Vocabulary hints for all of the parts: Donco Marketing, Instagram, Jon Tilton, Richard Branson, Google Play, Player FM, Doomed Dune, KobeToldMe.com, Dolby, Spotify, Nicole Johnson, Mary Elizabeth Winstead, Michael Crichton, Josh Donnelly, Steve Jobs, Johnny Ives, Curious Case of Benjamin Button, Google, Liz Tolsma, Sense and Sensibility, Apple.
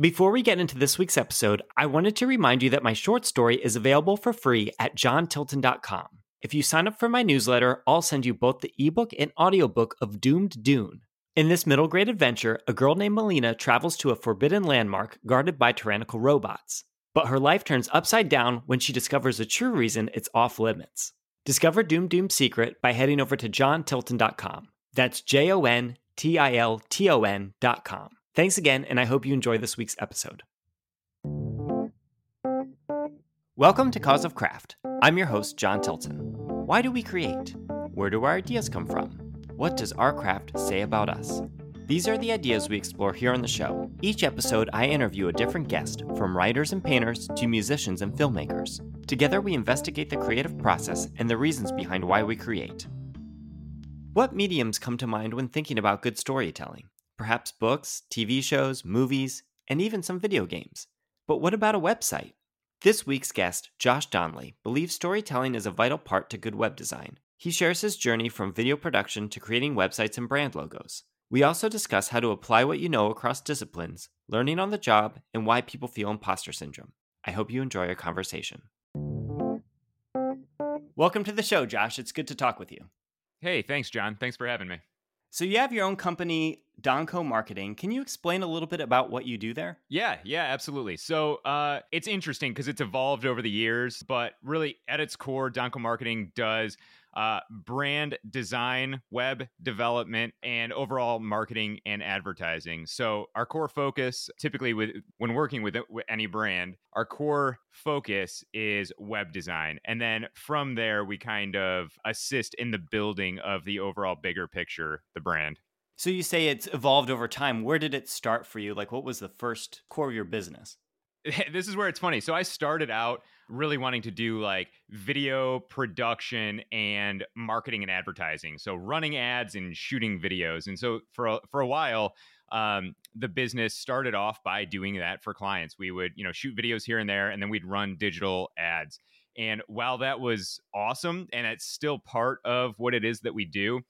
Before we get into this week's episode, I wanted to remind you that my short story is available for free at JonTilton.com. If you sign up for my newsletter, I'll send you both the ebook and audiobook of Doomed Dune. In this middle grade adventure, a girl named Melina travels to a forbidden landmark guarded by tyrannical robots. But her life turns upside down when she discovers the true reason it's off limits. Discover Doomed Dune's secret by heading over to JonTilton.com. That's JonTilton.com. Thanks again, and I hope you enjoy this week's episode. Welcome to Cause of Craft. I'm your host, Jon Tilton. Why do we create? Where do our ideas come from? What does our craft say about us? These are the ideas we explore here on the show. Each episode, I interview a different guest, from writers and painters to musicians and filmmakers. Together, we investigate the creative process and the reasons behind why we create. What mediums come to mind when thinking about good storytelling? Perhaps books, TV shows, movies, and even some video games. But what about a website? This week's guest, Josh Donnelly, believes storytelling is a vital part to good web design. He shares his journey from video production to creating websites and brand logos. We also discuss how to apply what you know across disciplines, learning on the job, and why people feel imposter syndrome. I hope you enjoy our conversation. Welcome to the show, Josh. It's good to talk with you. Hey, thanks, John. Thanks for having me. So you have your own company, Donco Marketing. Can you explain a little bit about what you do there? Yeah, absolutely. So it's interesting because it's evolved over the years, but really at its core, Donco Marketing does brand design, web development, and overall marketing and advertising. So our core focus, typically when working with any brand, our core focus is web design. And then from there, we kind of assist in the building of the overall bigger picture, the brand. So you say it's evolved over time. Where did it start for you? Like, what was the first core of your business? This is where it's funny. So I started out really wanting to do like video production and marketing and advertising. So running ads and shooting videos. And so for a while, the business started off by doing that for clients. We would, shoot videos here and there, and then we'd run digital ads. And while that was awesome, and it's still part of what it is that we do,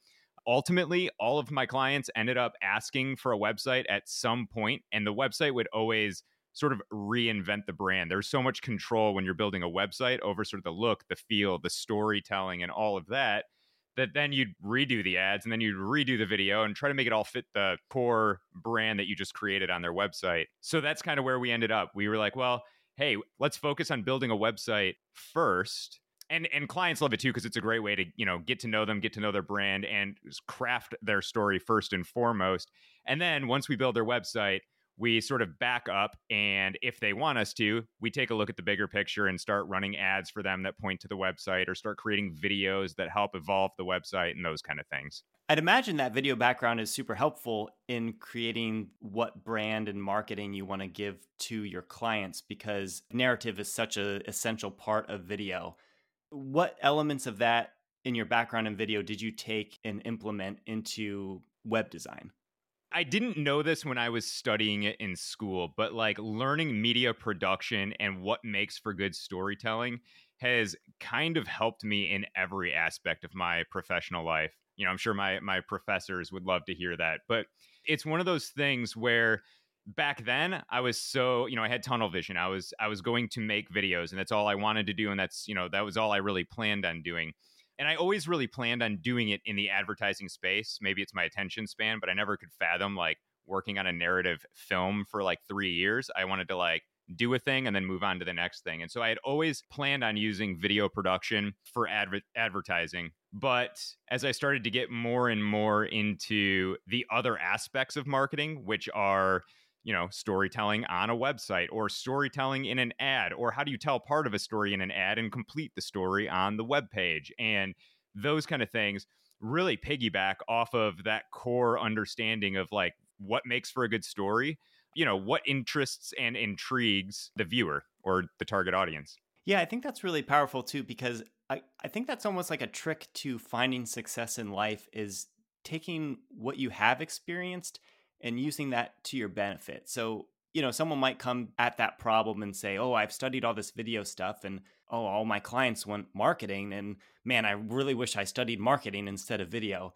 ultimately, all of my clients ended up asking for a website at some point, and the website would always sort of reinvent the brand. There's so much control when you're building a website over sort of the look, the feel, the storytelling, and all of that, that then you'd redo the ads and then you'd redo the video and try to make it all fit the core brand that you just created on their website. So that's kind of where we ended up. We were like, well, hey, let's focus on building a website first. And clients love it too, because it's a great way to, get to know them, get to know their brand, and craft their story first and foremost. And then once we build their website, we sort of back up, and if they want us to, we take a look at the bigger picture and start running ads for them that point to the website, or start creating videos that help evolve the website and those kind of things. I'd imagine that video background is super helpful in creating what brand and marketing you want to give to your clients, because narrative is such an essential part of video. What elements of that in your background in video did you take and implement into web design? I didn't know this when I was studying it in school, but like learning media production and what makes for good storytelling has kind of helped me in every aspect of my professional life. I'm sure my professors would love to hear that, but it's one of those things where back then I was so, I had tunnel vision. I was going to make videos, and that's all I wanted to do. And that's, that was all I really planned on doing. And I always really planned on doing it in the advertising space. Maybe it's my attention span, but I never could fathom like working on a narrative film for like 3 years. I wanted to like do a thing and then move on to the next thing. And so I had always planned on using video production for advertising. But as I started to get more and more into the other aspects of marketing, which are, storytelling on a website, or storytelling in an ad, or how do you tell part of a story in an ad and complete the story on the web page, and those kind of things really piggyback off of that core understanding of like what makes for a good story, what interests and intrigues the viewer or the target audience. Yeah, I think that's really powerful too, because I think that's almost like a trick to finding success in life, is taking what you have experienced and using that to your benefit. So, someone might come at that problem and say, oh, I've studied all this video stuff, and oh, all my clients want marketing, and man, I really wish I studied marketing instead of video.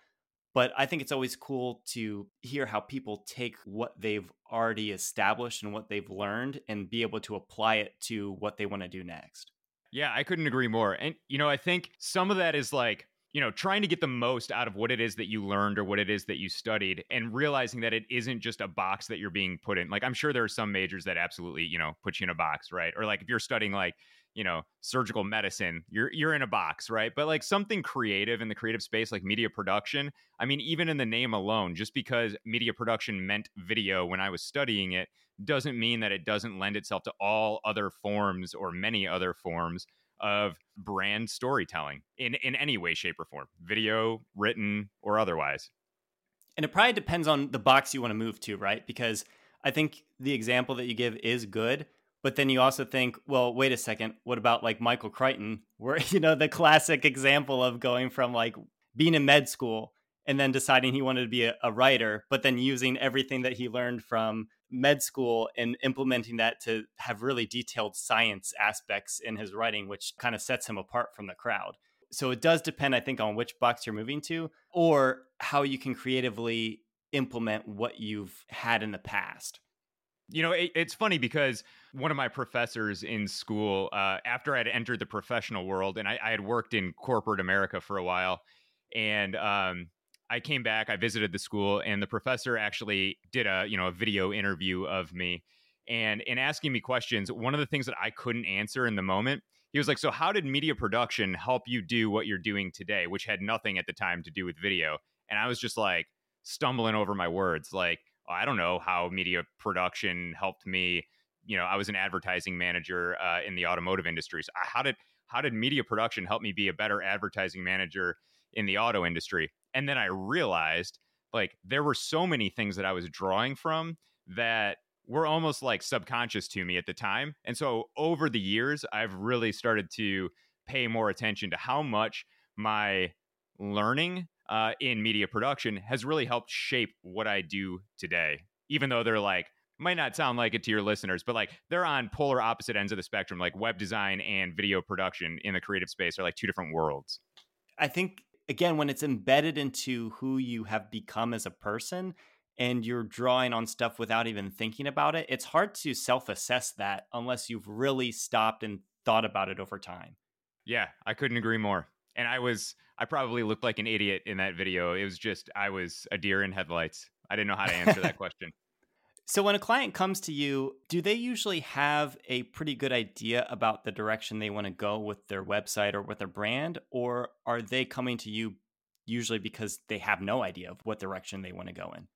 But I think it's always cool to hear how people take what they've already established and what they've learned and be able to apply it to what they want to do next. Yeah, I couldn't agree more. And, you know, I think some of that is like, you know, trying to get the most out of what it is that you learned or what it is that you studied and realizing that it isn't just a box that you're being put in. Like, I'm sure there are some majors that absolutely, you know, put you in a box, right? Or like if you're studying like, you know, surgical medicine, you're in a box, right? But like something creative in the creative space, like media production, I mean, even in the name alone, just because media production meant video when I was studying it, doesn't mean that it doesn't lend itself to all other forms or many other forms of brand storytelling in any way, shape, or form, video, written, or otherwise. And it probably depends on the box you want to move to, right? Because I think the example that you give is good, but then you also think, well, wait a second, what about like Michael Crichton? Where, you know, the classic example of going from like being in med school and then deciding he wanted to be a writer, but then using everything that he learned from med school and implementing that to have really detailed science aspects in his writing, which kind of sets him apart from the crowd. So it does depend, I think, on which box you're moving to or how you can creatively implement what you've had in the past. You know, it's funny because one of my professors in school, after I'd entered the professional world and I had worked in corporate America for a while, and I came back, I visited the school, and the professor actually did a video interview of me. And in asking me questions, one of the things that I couldn't answer in the moment, he was like, so how did media production help you do what you're doing today, which had nothing at the time to do with video? And I was just like stumbling over my words, like, I don't know how media production helped me. You know, I was an advertising manager in the automotive industry. So how did media production help me be a better advertising manager in the auto industry? And then I realized like there were so many things that I was drawing from that were almost like subconscious to me at the time. And so over the years, I've really started to pay more attention to how much my learning in media production has really helped shape what I do today, even though they're like, might not sound like it to your listeners, but like they're on polar opposite ends of the spectrum, like web design and video production in the creative space are like two different worlds. I think, again, when it's embedded into who you have become as a person and you're drawing on stuff without even thinking about it, it's hard to self-assess that unless you've really stopped and thought about it over time. Yeah, I couldn't agree more. And I probably looked like an idiot in that video. It was just, I was a deer in headlights. I didn't know how to answer that question. So when a client comes to you, do they usually have a pretty good idea about the direction they want to go with their website or with their brand? Or are they coming to you usually because they have no idea of what direction they want to go in?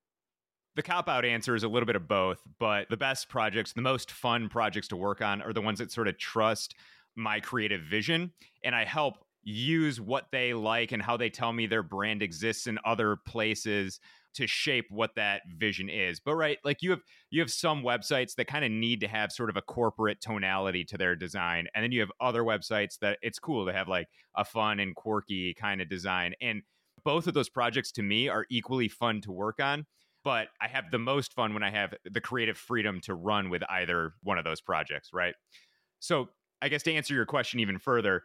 The cop-out answer is a little bit of both, but the best projects, the most fun projects to work on are the ones that sort of trust my creative vision. And I help use what they like and how they tell me their brand exists in other places to shape what that vision is. But right, like you have some websites that kind of need to have sort of a corporate tonality to their design. And then you have other websites that it's cool to have like a fun and quirky kind of design. And both of those projects to me are equally fun to work on. But I have the most fun when I have the creative freedom to run with either one of those projects, right? So I guess to answer your question even further,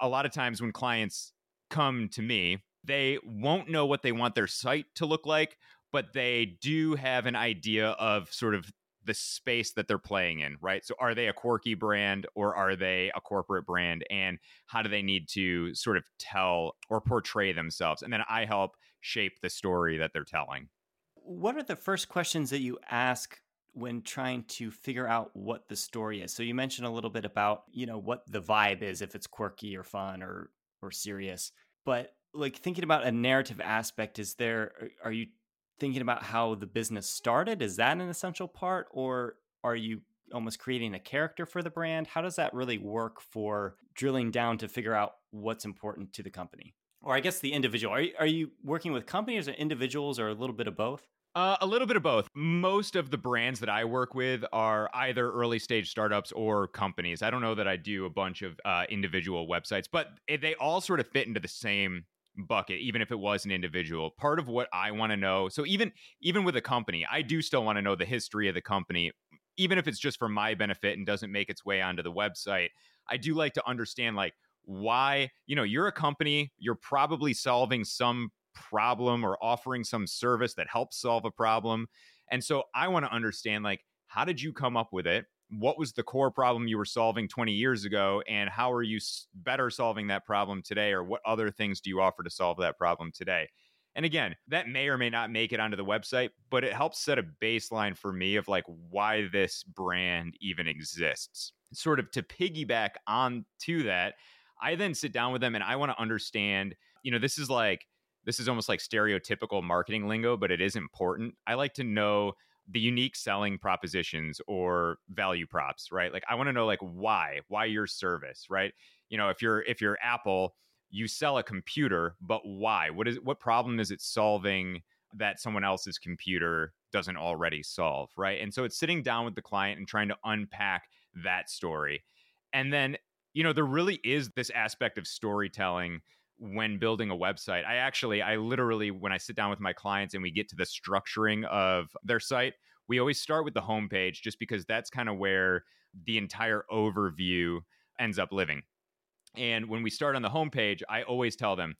a lot of times when clients come to me, they won't know what they want their site to look like, but they do have an idea of sort of the space that they're playing in, right? So are they a quirky brand or are they a corporate brand? And how do they need to sort of tell or portray themselves? And then I help shape the story that they're telling. What are the first questions that you ask when trying to figure out what the story is? So you mentioned a little bit about, you know, what the vibe is, if it's quirky or fun or serious, but like thinking about a narrative aspect, are you thinking about how the business started? Is that an essential part, or are you almost creating a character for the brand? How does that really work for drilling down to figure out what's important to the company? Or I guess the individual, are you working with companies or individuals or a little bit of both? A little bit of both. Most of the brands that I work with are either early stage startups or companies. I don't know that I do a bunch of individual websites, but they all sort of fit into the same bucket, even if it was an individual. Part of what I want to know, so even with a company, I do still want to know the history of the company, even if it's just for my benefit and doesn't make its way onto the website. I do like to understand like why, you know, you're a company, you're probably solving some problem or offering some service that helps solve a problem. And so I want to understand, like, how did you come up with it? What was the core problem you were solving 20 years ago? And how are you better solving that problem today? Or what other things do you offer to solve that problem today? And again, that may or may not make it onto the website, but it helps set a baseline for me of like why this brand even exists. Sort of to piggyback on to that, I then sit down with them and I want to understand, you know, this is almost like stereotypical marketing lingo, but it is important. I like to know the unique selling propositions or value props, right? Like I want to know like why your service, right? You know, if you're Apple, you sell a computer, but why? What problem is it solving that someone else's computer doesn't already solve, right? And so it's sitting down with the client and trying to unpack that story. And then, you know, there really is this aspect of storytelling when building a website. I literally, when I sit down with my clients and we get to the structuring of their site, we always start with the homepage just because that's kind of where the entire overview ends up living. And when we start on the homepage, I always tell them,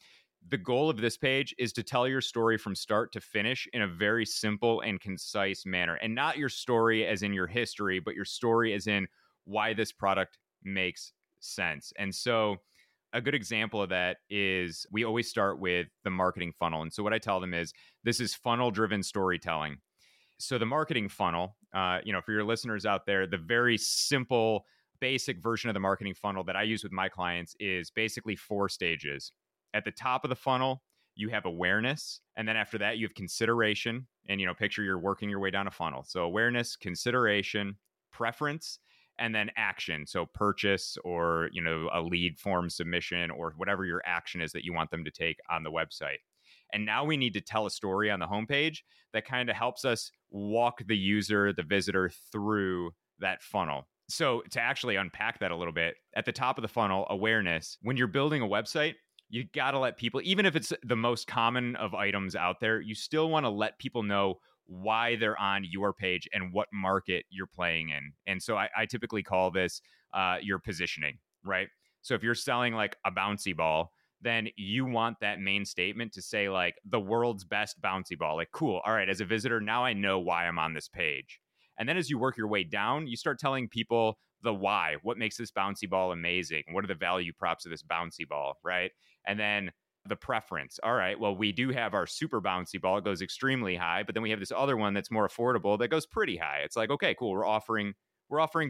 the goal of this page is to tell your story from start to finish in a very simple and concise manner. And not your story as in your history, but your story as in why this product makes sense. And so a good example of that is we always start with the marketing funnel. And so what I tell them is this is funnel-driven storytelling. So the marketing funnel, you know, for your listeners out there, the very simple, basic version of the marketing funnel that I use with my clients is basically 4 stages. At the top of the funnel, you have awareness. And then after that, you have consideration. And, you know, picture you're working your way down a funnel. So awareness, consideration, preference, and then action. So purchase or, you know, a lead form submission or whatever your action is that you want them to take on the website. And now we need to tell a story on the homepage that kind of helps us walk the user, the visitor through that funnel. So to actually unpack that a little bit, at the top of the funnel, awareness, when you're building a website, you got to let people, even if it's the most common of items out there, you still want to let people know why they're on your page and what market you're playing in. And so I typically call this your positioning, right? So if you're selling like a bouncy ball, then you want that main statement to say like the world's best bouncy ball. Like, cool. All right. As a visitor, now I know why I'm on this page. And then as you work your way down, you start telling people the why. What makes this bouncy ball amazing? What are the value props of this bouncy ball, right? And then the preference. All right, well, we do have our super bouncy ball. It goes extremely high, but then we have this other one that's more affordable that goes pretty high. It's like, okay, cool. We're offering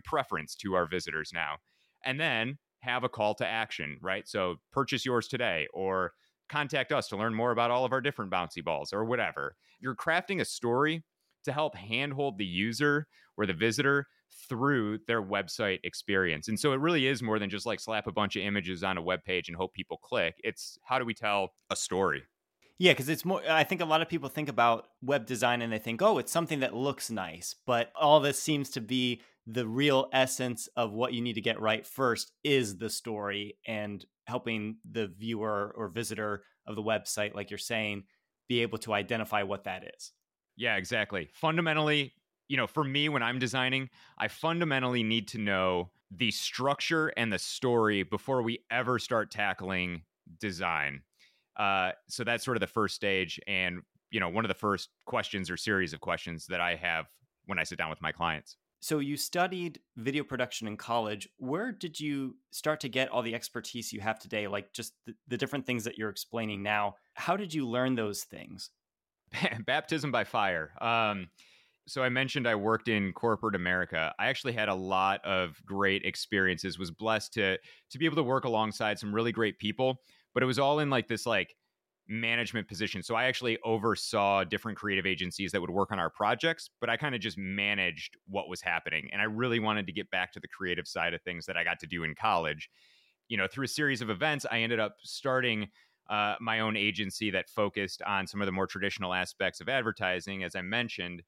preference to our visitors now. And then have a call to action, right? So purchase yours today or contact us to learn more about all of our different bouncy balls or whatever. You're crafting a story to help handhold the user or the visitor through their website experience. And so it really is more than just like slap a bunch of images on a web page and hope people click. It's how do we tell a story? Yeah, because it's more, I think a lot of people think about web design and they think, oh, it's something that looks nice. But all this seems to be the real essence of what you need to get right first is the story and helping the viewer or visitor of the website, like you're saying, be able to identify what that is. Yeah, exactly. Fundamentally, you know, for me, when I'm designing, I fundamentally need to know the structure and the story before we ever start tackling design. So that's sort of the first stage. And, you know, one of the first questions or series of questions that I have when I sit down with my clients. So you studied video production in college. Where did you start to get all the expertise you have today? Like just the different things that you're explaining now. How did you learn those things? Baptism by fire. So I mentioned I worked in corporate America. I actually had a lot of great experiences, was blessed to be able to work alongside some really great people, but it was all in like this like management position. So I actually oversaw different creative agencies that would work on our projects, but I kind of just managed what was happening. And I really wanted to get back to the creative side of things that I got to do in college. You know, through a series of events, I ended up starting my own agency that focused on some of the more traditional aspects of advertising, as I mentioned.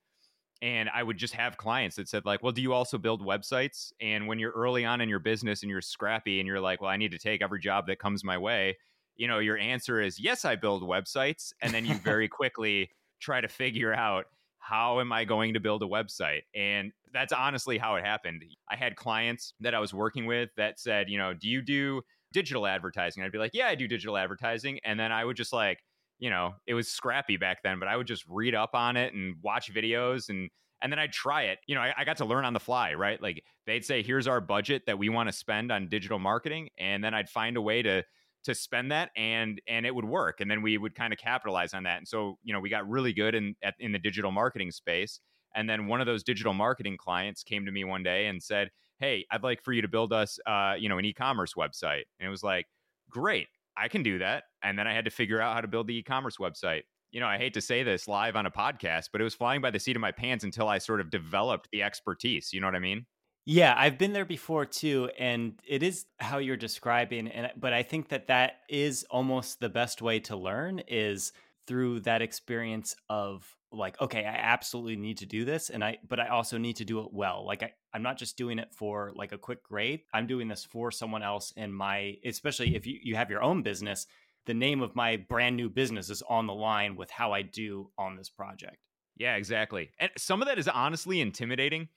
And I would just have clients that said like, well, do you also build websites? And when you're early on in your business and you're scrappy and you're like, well, I need to take every job that comes my way. You know, your answer is, yes, I build websites. And then you very quickly try to figure out, how am I going to build a website? And that's honestly how it happened. I had clients that I was working with that said, you know, do you do digital advertising? I'd be like, yeah, I do digital advertising. And then I would just like you know, it was scrappy back then, but I would just read up on it and watch videos and then I'd try it. You know, I got to learn on the fly, right? Like they'd say, here's our budget that we want to spend on digital marketing. And then I'd find a way to spend that and it would work. And then we would kind of capitalize on that. And so, you know, we got really good in the digital marketing space. And then one of those digital marketing clients came to me one day and said, hey, I'd like for you to build us, you know, an e-commerce website. And it was like, great, I can do that. And then I had to figure out how to build the e-commerce website. You know, I hate to say this live on a podcast, but it was flying by the seat of my pants until I sort of developed the expertise. You know what I mean? Yeah, I've been there before too. And it is how you're describing. But I think that is almost the best way to learn is through that experience of like, okay, I absolutely need to do this. But I also need to do it well. Like I'm not just doing it for like a quick grade. I'm doing this for someone else in especially if you have your own business, the name of my brand new business is on the line with how I do on this project. Yeah, exactly. And some of that is honestly intimidating,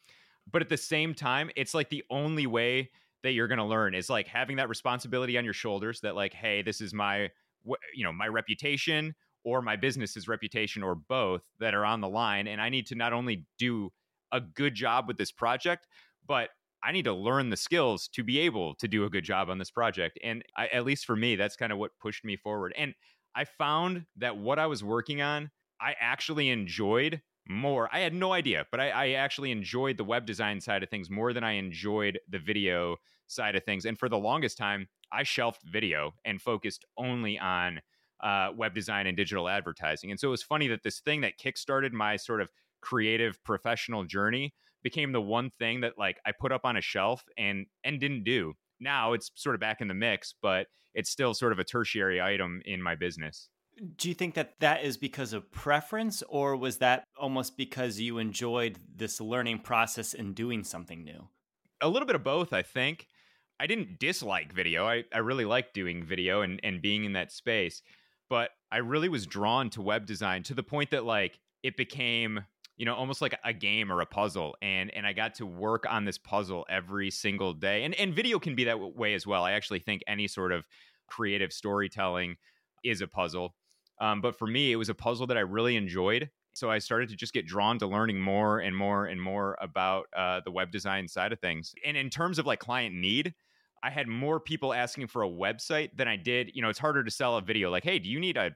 but at the same time, it's like the only way that you're going to learn is like having that responsibility on your shoulders that like, hey, this is my, you know, my reputation or my business's reputation or both that are on the line. And I need to not only do a good job with this project, but I need to learn the skills to be able to do a good job on this project. And at least for me, that's kind of what pushed me forward. And I found that what I was working on, I actually enjoyed more. I had no idea, but I actually enjoyed the web design side of things more than I enjoyed the video side of things. And for the longest time, I shelved video and focused only on web design and digital advertising. And so it was funny that this thing that kickstarted my sort of creative professional journey became the one thing that like I put up on a shelf and didn't do. Now it's sort of back in the mix, but it's still sort of a tertiary item in my business. Do you think that is because of preference, or was that almost because you enjoyed this learning process and doing something new? A little bit of both, I think. I didn't dislike video. I really liked doing video and being in that space, but I really was drawn to web design to the point that like it became, you know, almost like a game or a puzzle. And I got to work on this puzzle every single day. And video can be that way as well. I actually think any sort of creative storytelling is a puzzle. But for me, it was a puzzle that I really enjoyed. So I started to just get drawn to learning more and more and more about the web design side of things. And in terms of like client need, I had more people asking for a website than I did. You know, it's harder to sell a video like, hey, do you need a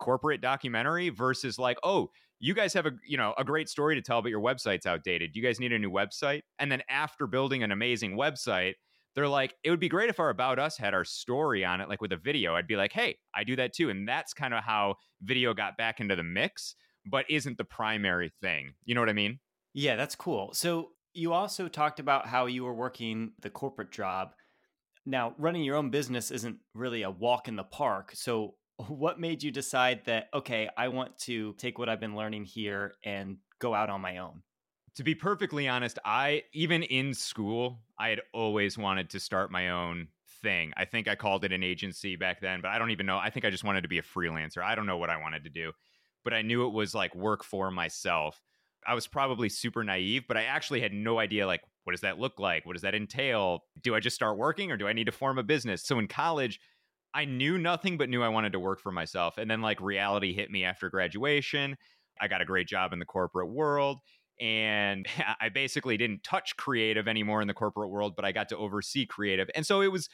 corporate documentary versus like, oh, you guys have a great story to tell, but your website's outdated. Do you guys need a new website? And then after building an amazing website, they're like, it would be great if our About Us had our story on it, like with a video. I'd be like, hey, I do that too. And that's kind of how video got back into the mix, but isn't the primary thing. You know what I mean? Yeah, that's cool. So you also talked about how you were working the corporate job. Now, running your own business isn't really a walk in the park. So what made you decide that, okay, I want to take what I've been learning here and go out on my own? To be perfectly honest, even in school, I had always wanted to start my own thing. I think I called it an agency back then, but I don't even know. I think I just wanted to be a freelancer. I don't know what I wanted to do, but I knew it was like work for myself. I was probably super naive, but I actually had no idea, like, what does that look like? What does that entail? Do I just start working or do I need to form a business? So in college, I knew nothing, but knew I wanted to work for myself. And then like reality hit me after graduation. I got a great job in the corporate world. And I basically didn't touch creative anymore in the corporate world, but I got to oversee creative. And so it was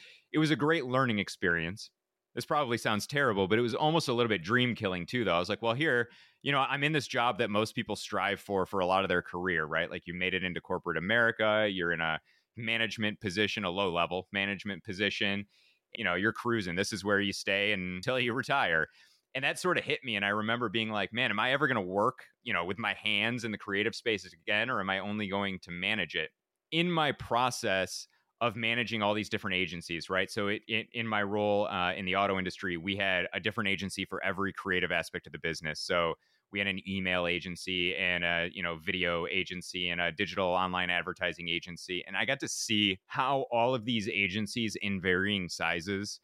a great learning experience. This probably sounds terrible, but it was almost a little bit dream killing too, though. I was like, well, here, you know, I'm in this job that most people strive for a lot of their career, right? Like you made it into corporate America, you're in a management position, a low level management position. You know, you're cruising. This is where you stay until you retire. And that sort of hit me. And I remember being like, man, am I ever going to work, you know, with my hands in the creative spaces again, or am I only going to manage it? In my process of managing all these different agencies, right? So in my role in the auto industry, we had a different agency for every creative aspect of the business. So we had an email agency and a, you know, video agency and a digital online advertising agency. And I got to see how all of these agencies in varying sizes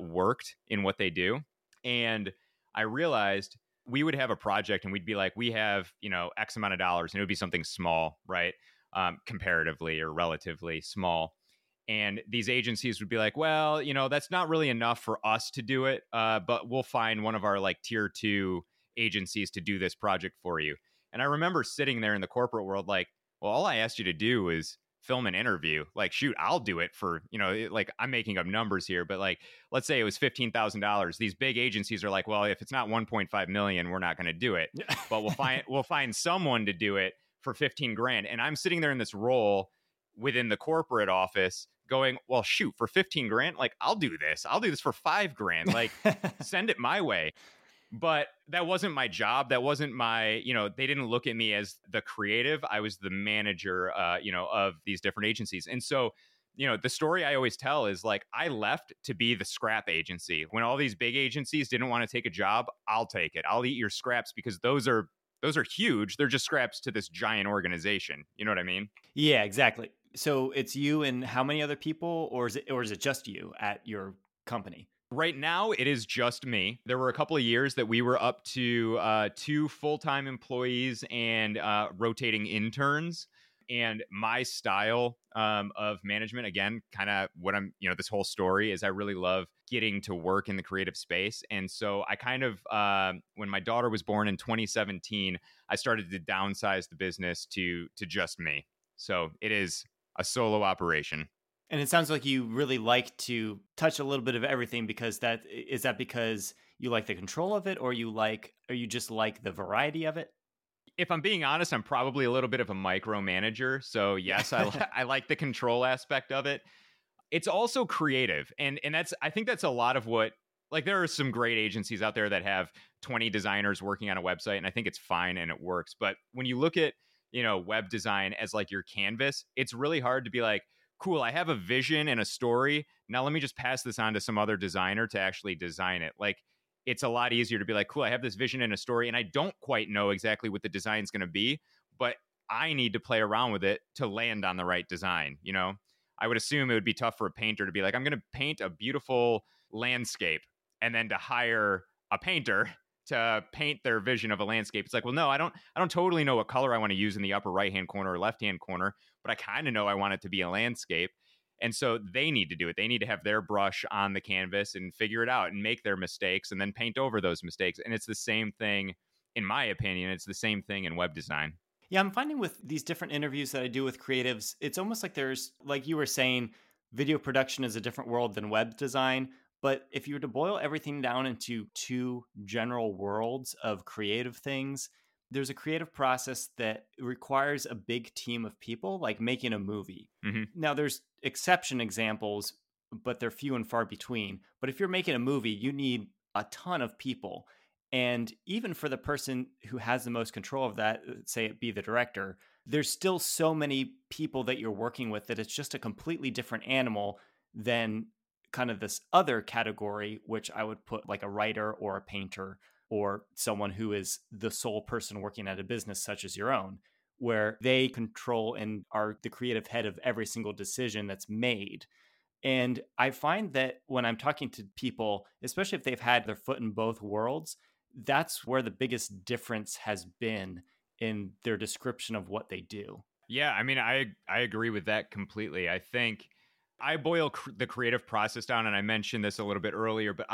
worked in what they do. And I realized we would have a project and we'd be like, we have, you know, X amount of dollars, and it would be something small, right? Comparatively or relatively small. And these agencies would be like, well, you know, that's not really enough for us to do it, but we'll find one of our like tier 2 agencies to do this project for you. And I remember sitting there in the corporate world, like, well, all I asked you to do is film an interview. Like, shoot, I'll do it for, you know, like I'm making up numbers here, but like, let's say it was $15,000. These big agencies are like, well, if it's not 1.5 million, we're not going to do it, but we'll find someone to do it for 15 grand. And I'm sitting there in this role within the corporate office going, well, shoot, for 15 grand, like I'll do this for 5 grand, like send it my way. But that wasn't my job. That wasn't my, you know, they didn't look at me as the creative. I was the manager, you know, of these different agencies. And so, you know, the story I always tell is like, I left to be the scrap agency. When all these big agencies didn't want to take a job, I'll take it. I'll eat your scraps because those are huge. They're just scraps to this giant organization. You know what I mean? Yeah, exactly. So it's you and how many other people, or is it just you at your company? Right now, it is just me. There were a couple of years that we were up to 2 full-time employees and rotating interns. And my style of management, again, kind of what I'm, you know, this whole story is I really love getting to work in the creative space. And so I kind of, when my daughter was born in 2017, I started to downsize the business to just me. So it is a solo operation. And it sounds like you really like to touch a little bit of everything because is that because you like the control of it or you just like the variety of it? If I'm being honest, I'm probably a little bit of a micromanager. So yes, I like the control aspect of it. It's also creative. And that's, I think that's a lot of what, like there are some great agencies out there that have 20 designers working on a website and I think it's fine and it works. But when you look at, you know, web design as like your canvas, it's really hard to be like, cool, I have a vision and a story. Now let me just pass this on to some other designer to actually design it. Like, it's a lot easier to be like, cool, I have this vision and a story, and I don't quite know exactly what the design's going to be, but I need to play around with it to land on the right design. You know, I would assume it would be tough for a painter to be like, I'm going to paint a beautiful landscape, and then to hire a painter to paint their vision of a landscape. It's like, well, no, I don't totally know what color I want to use in the upper right-hand corner or left-hand corner, but I kind of know I want it to be a landscape. And so they need to do it. They need to have their brush on the canvas and figure it out and make their mistakes and then paint over those mistakes. And it's the same thing, in my opinion, it's the same thing in web design. Yeah, I'm finding with these different interviews that I do with creatives, it's almost like there's, like you were saying, video production is a different world than web design. But if you were to boil everything down into 2 general worlds of creative things, there's a creative process that requires a big team of people, like making a movie. Mm-hmm. Now, there's exception examples, but they're few and far between. But if you're making a movie, you need a ton of people. And even for the person who has the most control of that, say it be the director, there's still so many people that you're working with that it's just a completely different animal than kind of this other category, which I would put like a writer or a painter or someone who is the sole person working at a business such as your own, where they control and are the creative head of every single decision that's made. And I find that when I'm talking to people, especially if they've had their foot in both worlds, that's where the biggest difference has been in their description of what they do. Yeah, I mean, I agree with that completely. I think I boil the creative process down, and I mentioned this a little bit earlier, but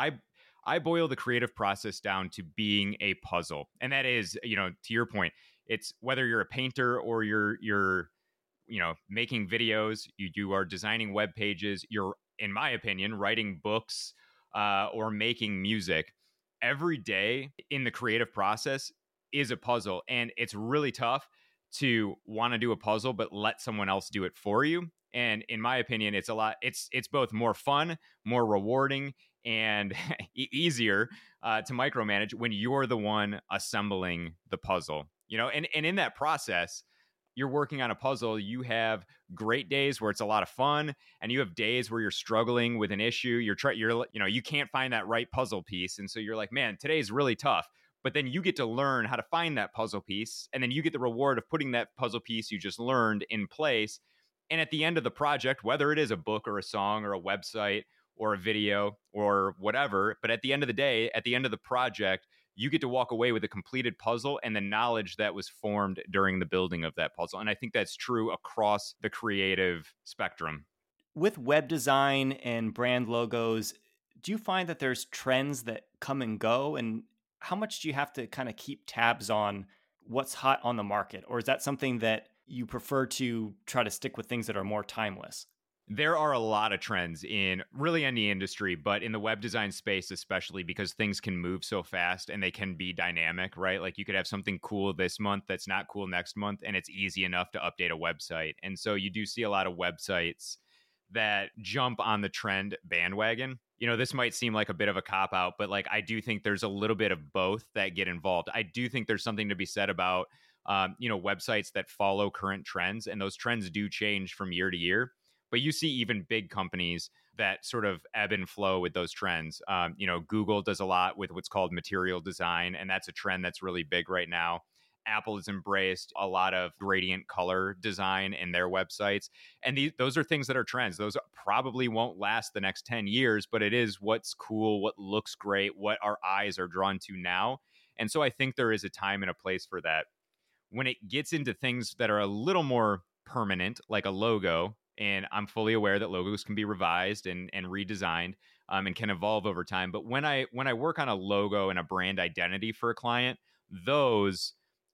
I boil the creative process down to being a puzzle. And that is, you know, to your point, it's whether you're a painter or you're, you know, making videos, you are designing web pages, you're, in my opinion, writing books or making music. Every day in the creative process is a puzzle. And it's really tough to want to do a puzzle, but let someone else do it for you. And in my opinion, it's a lot. It's both more fun, more rewarding, and easier to micromanage when you're the one assembling the puzzle. You know, and in that process, you're working on a puzzle. You have great days where it's a lot of fun, and you have days where you're struggling with an issue. You know, you can't find that right puzzle piece, and so you're like, man, today's really tough. But then you get to learn how to find that puzzle piece, and then you get the reward of putting that puzzle piece you just learned in place. And at the end of the project, whether it is a book or a song or a website or a video or whatever, but at the end of the day, at the end of the project, you get to walk away with a completed puzzle and the knowledge that was formed during the building of that puzzle. And I think that's true across the creative spectrum. With web design and brand logos, do you find that there's trends that come and go? And how much do you have to kind of keep tabs on what's hot on the market? Or is that something that you prefer to try to stick with things that are more timeless? There are a lot of trends in really any industry, but in the web design space, especially because things can move so fast and they can be dynamic, right? Like you could have something cool this month that's not cool next month, and it's easy enough to update a website. And so you do see a lot of websites that jump on the trend bandwagon. You know, this might seem like a bit of a cop-out, but like I do think there's a little bit of both that get involved. I do think there's something to be said about, you know, websites that follow current trends, and those trends do change from year to year. But you see even big companies that sort of ebb and flow with those trends. You know, Google does a lot with what's called material design, and that's a trend that's really big right now. Apple has embraced a lot of gradient color design in their websites. And those are things that are trends. Those probably won't last the next 10 years, but it is what's cool, what looks great, what our eyes are drawn to now. And so I think there is a time and a place for that. When it gets into things that are a little more permanent, like a logo, and I'm fully aware that logos can be revised and redesigned and can evolve over time. But when I work on a logo and a brand identity for a client, those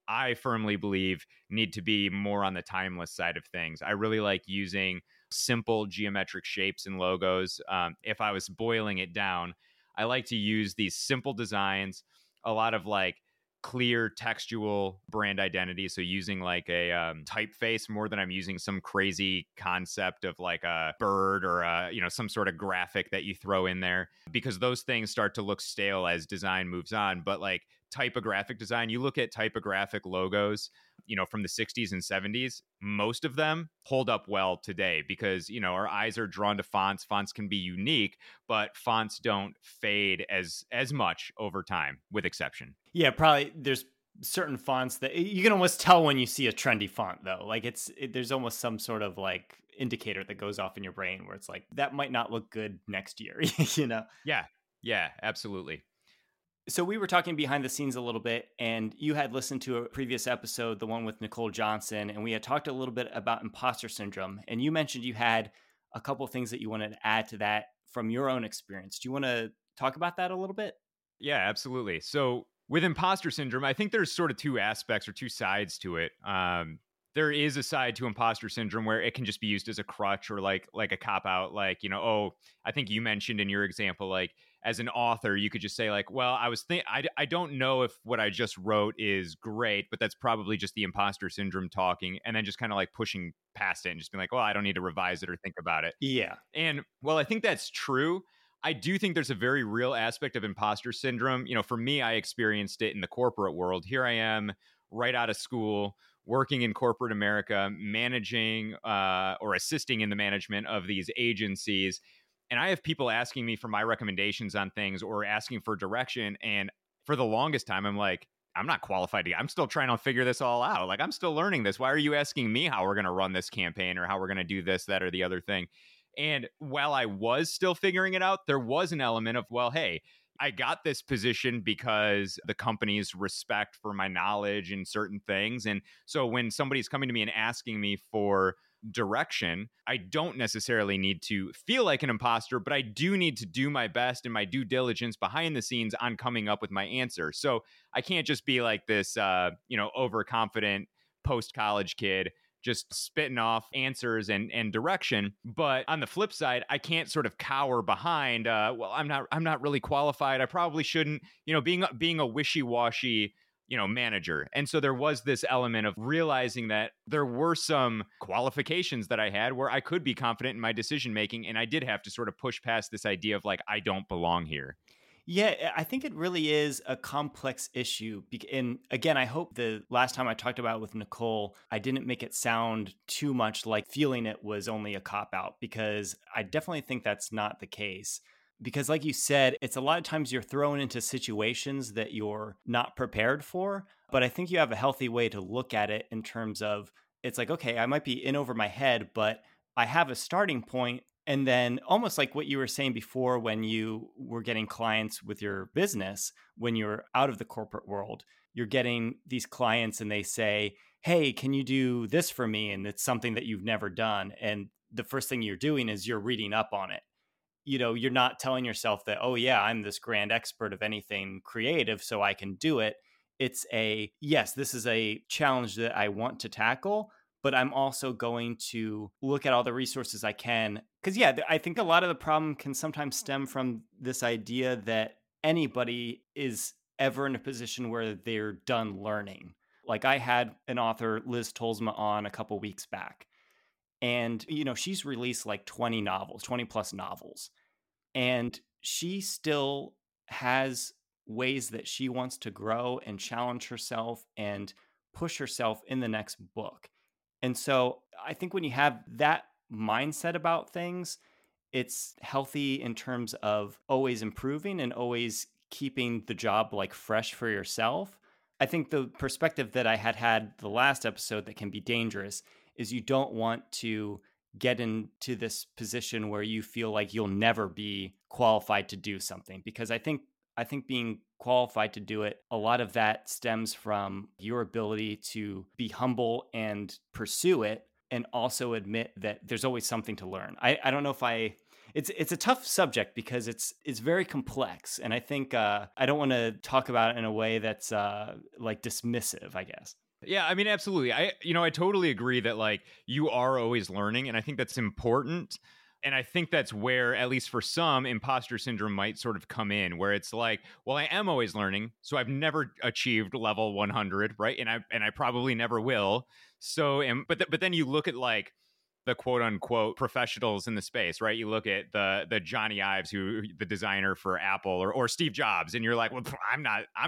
I firmly believe need to be more on the timeless side of things. I really like using simple geometric shapes in logos. If I was boiling it down, I like to use these simple designs, a lot of like clear textual brand identity. So using like a typeface more than I'm using some crazy concept of like a bird or a, you know, some sort of graphic that you throw in there, because those things start to look stale as design moves on. But like typographic design, you look at typographic logos, you know, from the 60s and 70s, most of them hold up well today because, you know, our eyes are drawn to fonts. Fonts can be unique, but fonts don't fade as much over time, with exception. Yeah, probably there's certain fonts that you can almost tell when you see a trendy font, though. Like there's almost some sort of like indicator that goes off in your brain where it's like, that might not look good next year, you know? Yeah, absolutely. So we were talking behind the scenes a little bit, and you had listened to a previous episode, the one with Nicole Johnson, and we had talked a little bit about imposter syndrome. And you mentioned you had a couple of things that you wanted to add to that from your own experience. Do you want to talk about that a little bit? Yeah, absolutely. So with imposter syndrome, I think there's sort of two aspects or two sides to it. There is a side to imposter syndrome where it can just be used as a crutch or like a cop out, like, you know, oh, I think you mentioned in your example, like as an author, you could just say like, well, I don't know if what I just wrote is great, but that's probably just the imposter syndrome talking, and then just kind of like pushing past it and just being like, well, I don't need to revise it or think about it. Yeah. And well, I think that's true. I do think there's a very real aspect of imposter syndrome. You know, for me, I experienced it in the corporate world. Here I am right out of school, working in corporate America, managing or assisting in the management of these agencies. And I have people asking me for my recommendations on things or asking for direction. And for the longest time, I'm like, I'm not qualified I'm still trying to figure this all out. Like, I'm still learning this. Why are you asking me how we're going to run this campaign or how we're going to do this, that, or the other thing? And while I was still figuring it out, there was an element of, well, hey, I got this position because the company's respect for my knowledge in certain things. And so when somebody's coming to me and asking me for direction, I don't necessarily need to feel like an imposter, but I do need to do my best and my due diligence behind the scenes on coming up with my answer. So I can't just be like this, overconfident post-college kid just spitting off answers and direction. But on the flip side, I can't sort of cower behind, I'm not really qualified. I probably shouldn't, you know, being a wishy-washy, you know, manager. And so there was this element of realizing that there were some qualifications that I had where I could be confident in my decision-making. And I did have to sort of push past this idea of like, I don't belong here. Yeah, I think it really is a complex issue. And again, I hope the last time I talked about it with Nicole, I didn't make it sound too much like feeling it was only a cop-out, because I definitely think that's not the case. Because like you said, it's a lot of times you're thrown into situations that you're not prepared for. But I think you have a healthy way to look at it in terms of, it's like, okay, I might be in over my head, but I have a starting point. And then almost like what you were saying before, when you were getting clients with your business, when you're out of the corporate world, you're getting these clients and they say, hey, can you do this for me? And it's something that you've never done. And the first thing you're doing is you're reading up on it. You know, you're not telling yourself that, oh yeah, I'm this grand expert of anything creative, so I can do it. It's a, yes, this is a challenge that I want to tackle, but I'm also going to look at all the resources I can. Because yeah, I think a lot of the problem can sometimes stem from this idea that anybody is ever in a position where they're done learning. Like I had an author, Liz Tolsma, on a couple weeks back. And, you know, she's released like 20 novels, 20 plus novels. And she still has ways that she wants to grow and challenge herself and push herself in the next book. And so I think when you have that mindset about things, it's healthy in terms of always improving and always keeping the job like fresh for yourself. I think the perspective that I had the last episode that can be dangerous is you don't want to get into this position where you feel like you'll never be qualified to do something. Because I think being qualified to do it, a lot of that stems from your ability to be humble and pursue it, and also admit that there's always something to learn. I don't know if I... It's a tough subject because it's very complex. And I think I don't want to talk about it in a way that's like dismissive, I guess. Yeah, I mean, absolutely. I totally agree that like you are always learning, and I think that's important. And I think that's where, at least for some, imposter syndrome might sort of come in, where it's like, well, I am always learning, so I've never achieved level 100, right? And I probably never will. So, but then you look at like the quote unquote professionals in the space, right? You look at the Johnny Ives, who the designer for Apple, or Steve Jobs, and you're like, well, I'm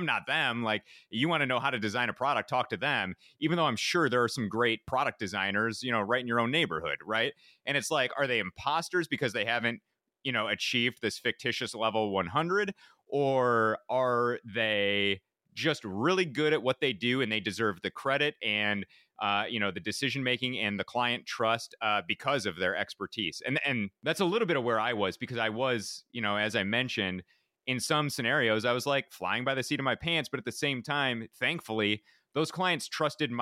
not them. Like, you want to know how to design a product, talk to them, even though I'm sure there are some great product designers, you know, right in your own neighborhood, right? And it's like, are they imposters because they haven't, you know, achieved this fictitious level 100, or are they just really good at what they do and they deserve the credit and the decision making and the client trust because of their expertise? And that's a little bit of where I was, because I was, you know, as I mentioned, in some scenarios, I was like flying by the seat of my pants. But at the same time, thankfully, those clients trusted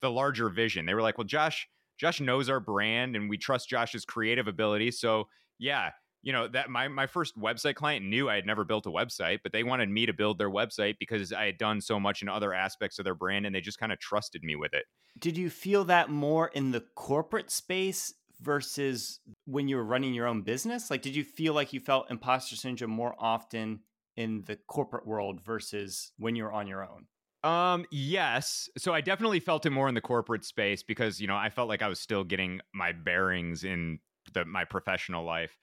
the larger vision. They were like, well, Josh knows our brand and we trust Josh's creative ability. So yeah, you know, that my first website client knew I had never built a website, but they wanted me to build their website because I had done so much in other aspects of their brand, and they just kind of trusted me with it. Did you feel that more in the corporate space versus when you were running your own business? Like, did you feel like you felt imposter syndrome more often in the corporate world versus when you were on your own? Yes. So I definitely felt it more in the corporate space because, you know, I felt like I was still getting my bearings in my professional life.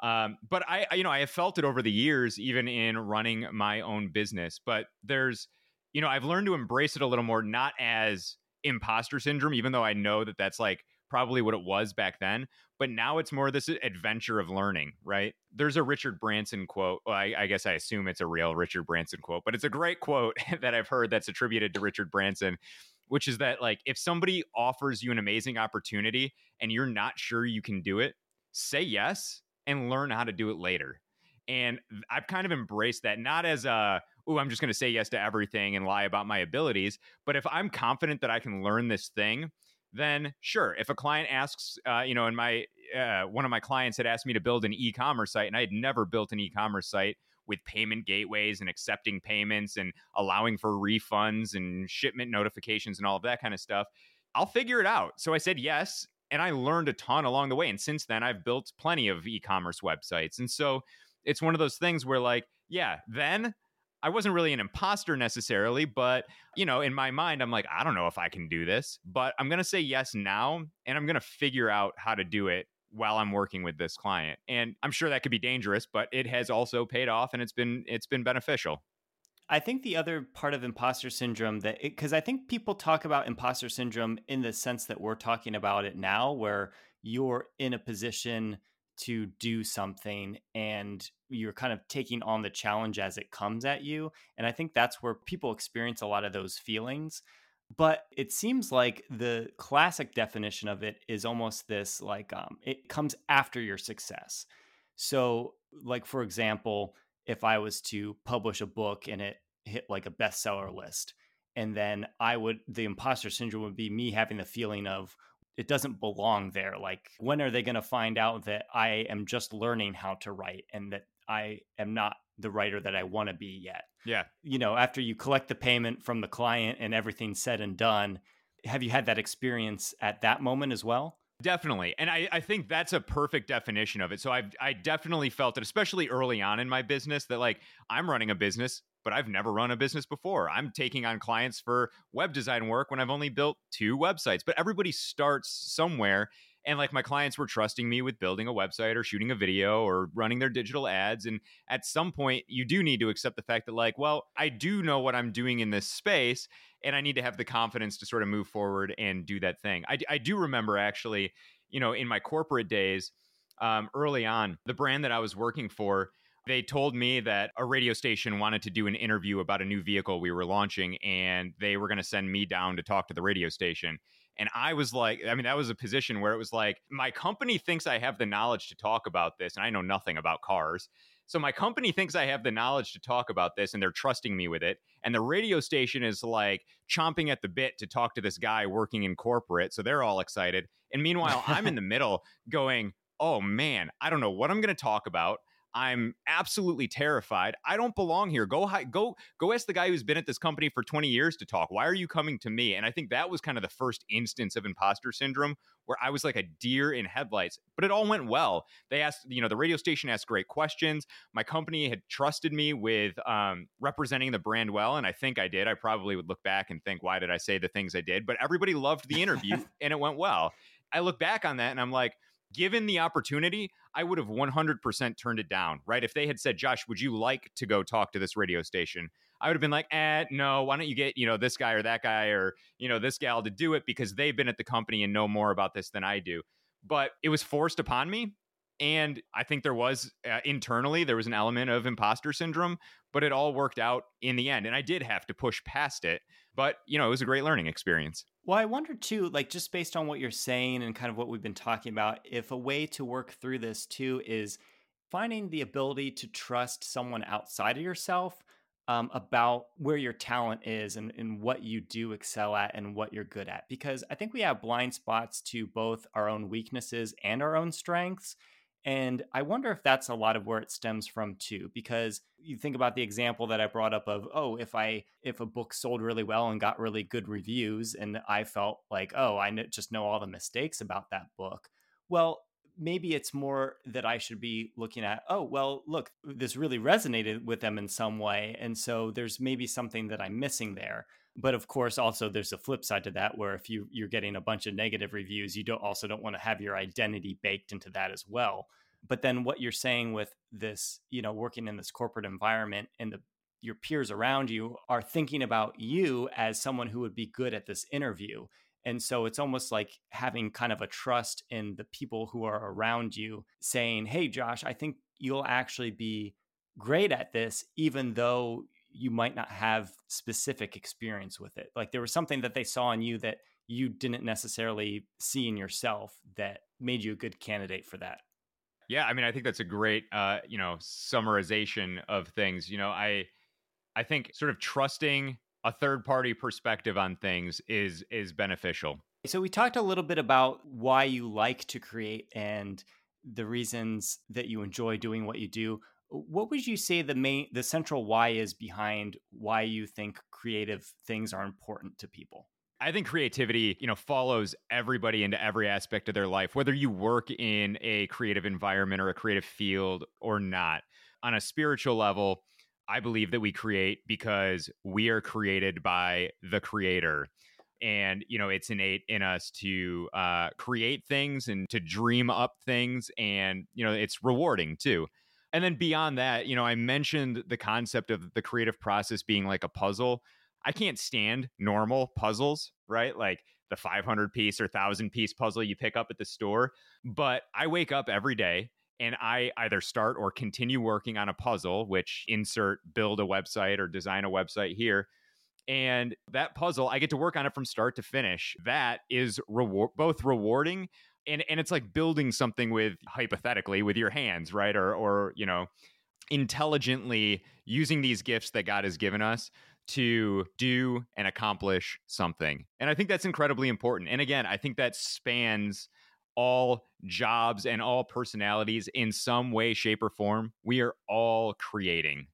But I have felt it over the years, even in running my own business. But there's, you know, I've learned to embrace it a little more, not as imposter syndrome, even though I know that that's like probably what it was back then. But now it's more this adventure of learning, right? There's a Richard Branson quote. Well, I guess I assume it's a real Richard Branson quote, but it's a great quote that I've heard that's attributed to Richard Branson, which is that like, if somebody offers you an amazing opportunity and you're not sure you can do it, say yes and learn how to do it later. And I've kind of embraced that, not as a, oh, I'm just going to say yes to everything and lie about my abilities. But if I'm confident that I can learn this thing, then sure. If a client asks, and my one of my clients had asked me to build an e-commerce site, and I had never built an e-commerce site with payment gateways and accepting payments and allowing for refunds and shipment notifications and all of that kind of stuff, I'll figure it out. So I said yes, and I learned a ton along the way. And since then, I've built plenty of e-commerce websites. And so it's one of those things where like, yeah, then I wasn't really an imposter necessarily, but, you know, in my mind, I'm like, I don't know if I can do this, but I'm going to say yes now, and I'm going to figure out how to do it while I'm working with this client. And I'm sure that could be dangerous, but it has also paid off, and it's been beneficial. I think the other part of imposter syndrome because I think people talk about imposter syndrome in the sense that we're talking about it now, where you're in a position to do something and you're kind of taking on the challenge as it comes at you. And I think that's where people experience a lot of those feelings. But it seems like the classic definition of it is almost this, like, it comes after your success. So like, for example, if I was to publish a book and it hit like a bestseller list, and then the imposter syndrome would be me having the feeling of, it doesn't belong there. Like, when are they going to find out that I am just learning how to write and that I am not the writer that I want to be yet? Yeah. You know, after you collect the payment from the client and everything's said and done, have you had that experience at that moment as well? Definitely. And I think that's a perfect definition of it. So I definitely felt it, especially early on in my business, that like, I'm running a business, but I've never run a business before. I'm taking on clients for web design work when I've only built 2 websites, but everybody starts somewhere. And like, my clients were trusting me with building a website or shooting a video or running their digital ads. And at some point, you do need to accept the fact that like, well, I do know what I'm doing in this space, and I need to have the confidence to sort of move forward and do that thing. I do remember actually, you know, in my corporate days, early on, the brand that I was working for, they told me that a radio station wanted to do an interview about a new vehicle we were launching, and they were going to send me down to talk to the radio station. And I was like, I mean, that was a position where it was like, my company thinks I have the knowledge to talk about this, and I know nothing about cars. So my company thinks I have the knowledge to talk about this, and they're trusting me with it. And the radio station is like chomping at the bit to talk to this guy working in corporate. So they're all excited. And meanwhile, I'm in the middle going, oh man, I don't know what I'm going to talk about. I'm absolutely terrified. I don't belong here. Go ask the guy who's been at this company for 20 years to talk. Why are you coming to me? And I think that was kind of the first instance of imposter syndrome where I was like a deer in headlights, but it all went well. They asked, you know, the radio station asked great questions. My company had trusted me with representing the brand well. And I think I did. I probably would look back and think, why did I say the things I did? But everybody loved the interview and it went well. I look back on that and I'm like, given the opportunity, I would have 100% turned it down, right? If they had said, Josh, would you like to go talk to this radio station? I would have been like, no, why don't you get, you know, this guy or that guy or, you know, this gal to do it because they've been at the company and know more about this than I do. But it was forced upon me. And I think there was internally, there was an element of imposter syndrome, but it all worked out in the end. And I did have to push past it, but you know, it was a great learning experience. Well, I wonder too, like just based on what you're saying and kind of what we've been talking about, if a way to work through this too is finding the ability to trust someone outside of yourself about where your talent is and what you do excel at and what you're good at. Because I think we have blind spots to both our own weaknesses and our own strengths. And I wonder if that's a lot of where it stems from too, because you think about the example that I brought up of, oh, if a book sold really well and got really good reviews and I felt like, oh, I just know all the mistakes about that book. Well, maybe it's more that I should be looking at, oh, well, look, this really resonated with them in some way. And so there's maybe something that I'm missing there. But of course, also there's a flip side to that, where if you're getting a bunch of negative reviews, you don't want to have your identity baked into that as well. But then what you're saying with this, you know, working in this corporate environment and your peers around you are thinking about you as someone who would be good at this interview. And so it's almost like having kind of a trust in the people who are around you saying, hey, Josh, I think you'll actually be great at this, even though you might not have specific experience with it. Like there was something that they saw in you that you didn't necessarily see in yourself that made you a good candidate for that. Yeah. I mean, I think that's a great, you know, summarization of things. You know, I think sort of trusting a third party perspective on things is beneficial. So we talked a little bit about why you like to create and the reasons that you enjoy doing what you do. What would you say the central why is behind why you think creative things are important to people? I think creativity, you know, follows everybody into every aspect of their life, whether you work in a creative environment or a creative field or not. On a spiritual level, I believe that we create because we are created by the creator. And, you know, it's innate in us to create things and to dream up things. And, you know, it's rewarding too. And then beyond that, you know, I mentioned the concept of the creative process being like a puzzle. I can't stand normal puzzles, right? Like the 500 piece or 1,000 piece puzzle you pick up at the store. But I wake up every day and I either start or continue working on a puzzle, which insert build a website or design a website here. And that puzzle, I get to work on it from start to finish. That is both rewarding and it's like building something with, hypothetically, with your hands, right? Or you know, intelligently using these gifts that God has given us to do and accomplish something. And I think that's incredibly important. And again, I think that spans all jobs and all personalities in some way, shape, or form. We are all creating.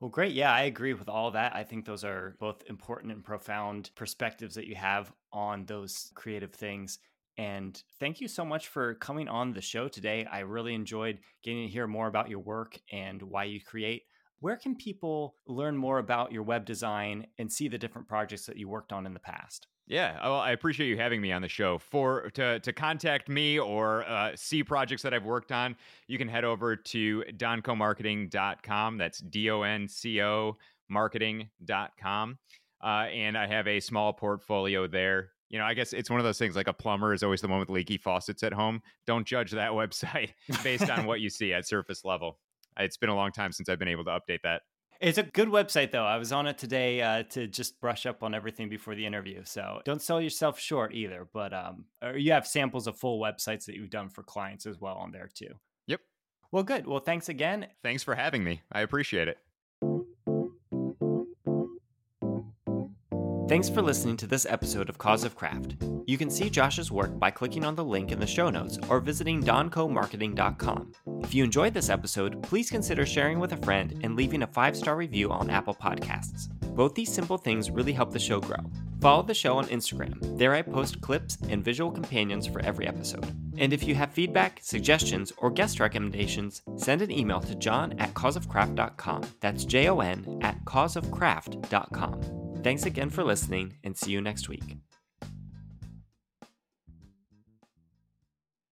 Well, great. Yeah, I agree with all that. I think those are both important and profound perspectives that you have on those creative things. And thank you so much for coming on the show today. I really enjoyed getting to hear more about your work and why you create. Where can people learn more about your web design and see the different projects that you worked on in the past? Yeah, well, I appreciate you having me on the show. To contact me or see projects that I've worked on, you can head over to doncomarketing.com. That's DONCO marketing.com. And I have a small portfolio there. You know, I guess it's one of those things, like a plumber is always the one with leaky faucets at home. Don't judge that website based on what you see at surface level. It's been a long time since I've been able to update that. It's a good website, though. I was on it today to just brush up on everything before the interview. So don't sell yourself short either. But you have samples of full websites that you've done for clients as well on there, too. Yep. Well, good. Well, thanks again. Thanks for having me. I appreciate it. Thanks for listening to this episode of Cause of Craft. You can see Josh's work by clicking on the link in the show notes or visiting doncomarketing.com. If you enjoyed this episode, please consider sharing with a friend and leaving a 5-star review on Apple Podcasts. Both these simple things really help the show grow. Follow the show on Instagram. There I post clips and visual companions for every episode. And if you have feedback, suggestions, or guest recommendations, send an email to john@causeofcraft.com. That's JON@causeofcraft.com. Thanks again for listening, and see you next week.